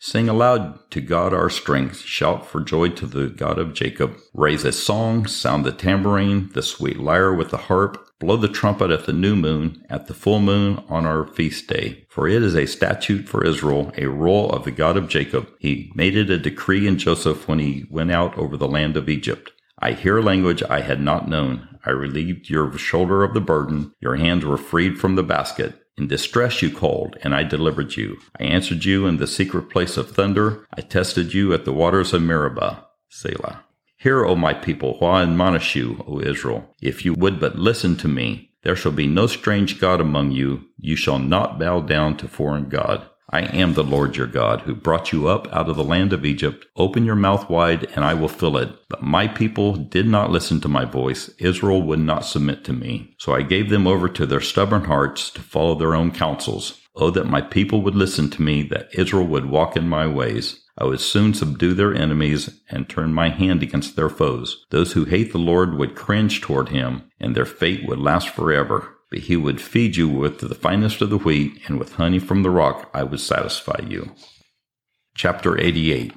Sing aloud to God our strength, shout for joy to the God of Jacob. Raise a song, sound the tambourine, the sweet lyre with the harp. Blow the trumpet at the new moon, at the full moon on our feast day. For it is a statute for Israel, a rule of the God of Jacob. He made it a decree in Joseph when he went out over the land of Egypt. I hear language I had not known. I relieved your shoulder of the burden. Your hands were freed from the basket. In distress you called, and I delivered you. I answered you in the secret place of thunder. I tested you at the waters of Meribah. Selah. Hear, O my people, while I admonish you, O Israel. If you would but listen to me, there shall be no strange god among you. You shall not bow down to foreign god. I am the Lord your God, who brought you up out of the land of Egypt. Open your mouth wide, and I will fill it. But my people did not listen to my voice. Israel would not submit to me. So I gave them over to their stubborn hearts to follow their own counsels. Oh, that my people would listen to me, that Israel would walk in my ways. I would soon subdue their enemies and turn my hand against their foes. Those who hate the Lord would cringe toward him, and their fate would last forever. But he would feed you with the finest of the wheat, and with honey from the rock I would satisfy you. Chapter 88.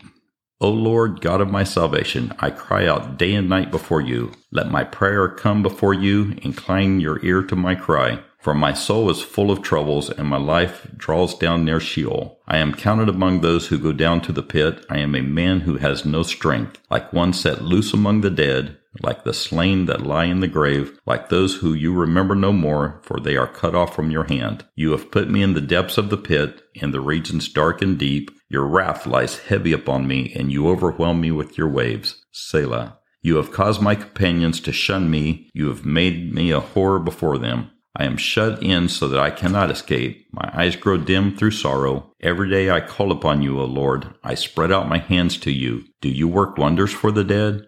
O Lord, God of my salvation, I cry out day and night before you. Let my prayer come before you. Incline your ear to my cry. For my soul is full of troubles, and my life draws down near Sheol. I am counted among those who go down to the pit. I am a man who has no strength, like one set loose among the dead, like the slain that lie in the grave, like those who you remember no more, for they are cut off from your hand. You have put me in the depths of the pit, in the regions dark and deep. Your wrath lies heavy upon me, and you overwhelm me with your waves. Selah. You have caused my companions to shun me. You have made me a horror before them. I am shut in so that I cannot escape. My eyes grow dim through sorrow. Every day I call upon you, O Lord. I spread out my hands to you. Do you work wonders for the dead?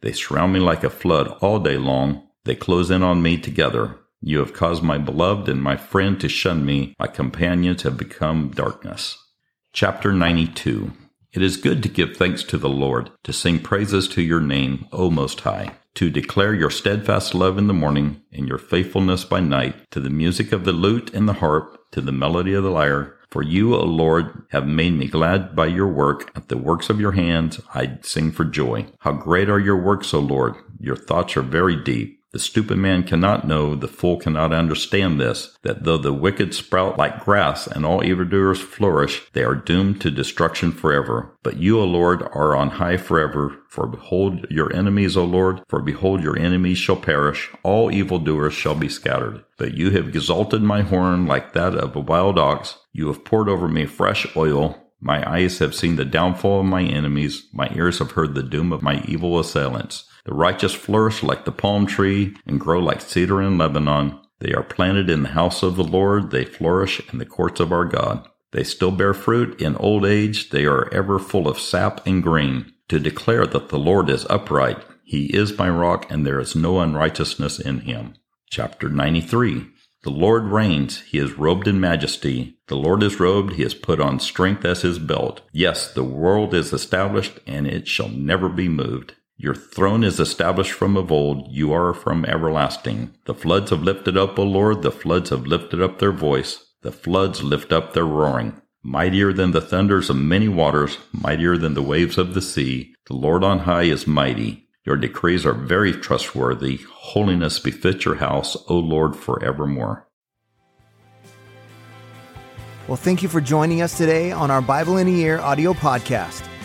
They surround me like a flood all day long, they close in on me together. You have caused my beloved and my friend to shun me, my companions have become darkness. Chapter 92. It is good to give thanks to the Lord, to sing praises to your name, O Most High. To declare your steadfast love in the morning, and your faithfulness by night, to the music of the lute and the harp, to the melody of the lyre. For you, O Lord, have made me glad by your work. At the works of your hands I sing for joy. How great are your works, O Lord! Your thoughts are very deep. The stupid man cannot know, the fool cannot understand this, that though the wicked sprout like grass and all evildoers flourish, they are doomed to destruction forever. But you, O Lord, are on high forever. For behold your enemies, O Lord, for behold your enemies shall perish. All evildoers shall be scattered. But you have exalted my horn like that of a wild ox. You have poured over me fresh oil. My eyes have seen the downfall of my enemies. My ears have heard the doom of my evil assailants. The righteous flourish like the palm tree and grow like cedar in Lebanon. They are planted in the house of the Lord. They flourish in the courts of our God. They still bear fruit in old age. They are ever full of sap and green. To declare that the Lord is upright. He is my rock, and there is no unrighteousness in him. Chapter 93. The Lord reigns, he is robed in majesty. The Lord is robed, he has put on strength as his belt. Yes, the world is established, and it shall never be moved. Your throne is established from of old, you are from everlasting. The floods have lifted up, O Lord, the floods have lifted up their voice. The floods lift up their roaring. Mightier than the thunders of many waters, mightier than the waves of the sea, the Lord on high is mighty. Your decrees are very trustworthy. Holiness befits your house, O Lord, forevermore. Well, thank you for joining us today on our Bible in a Year audio podcast.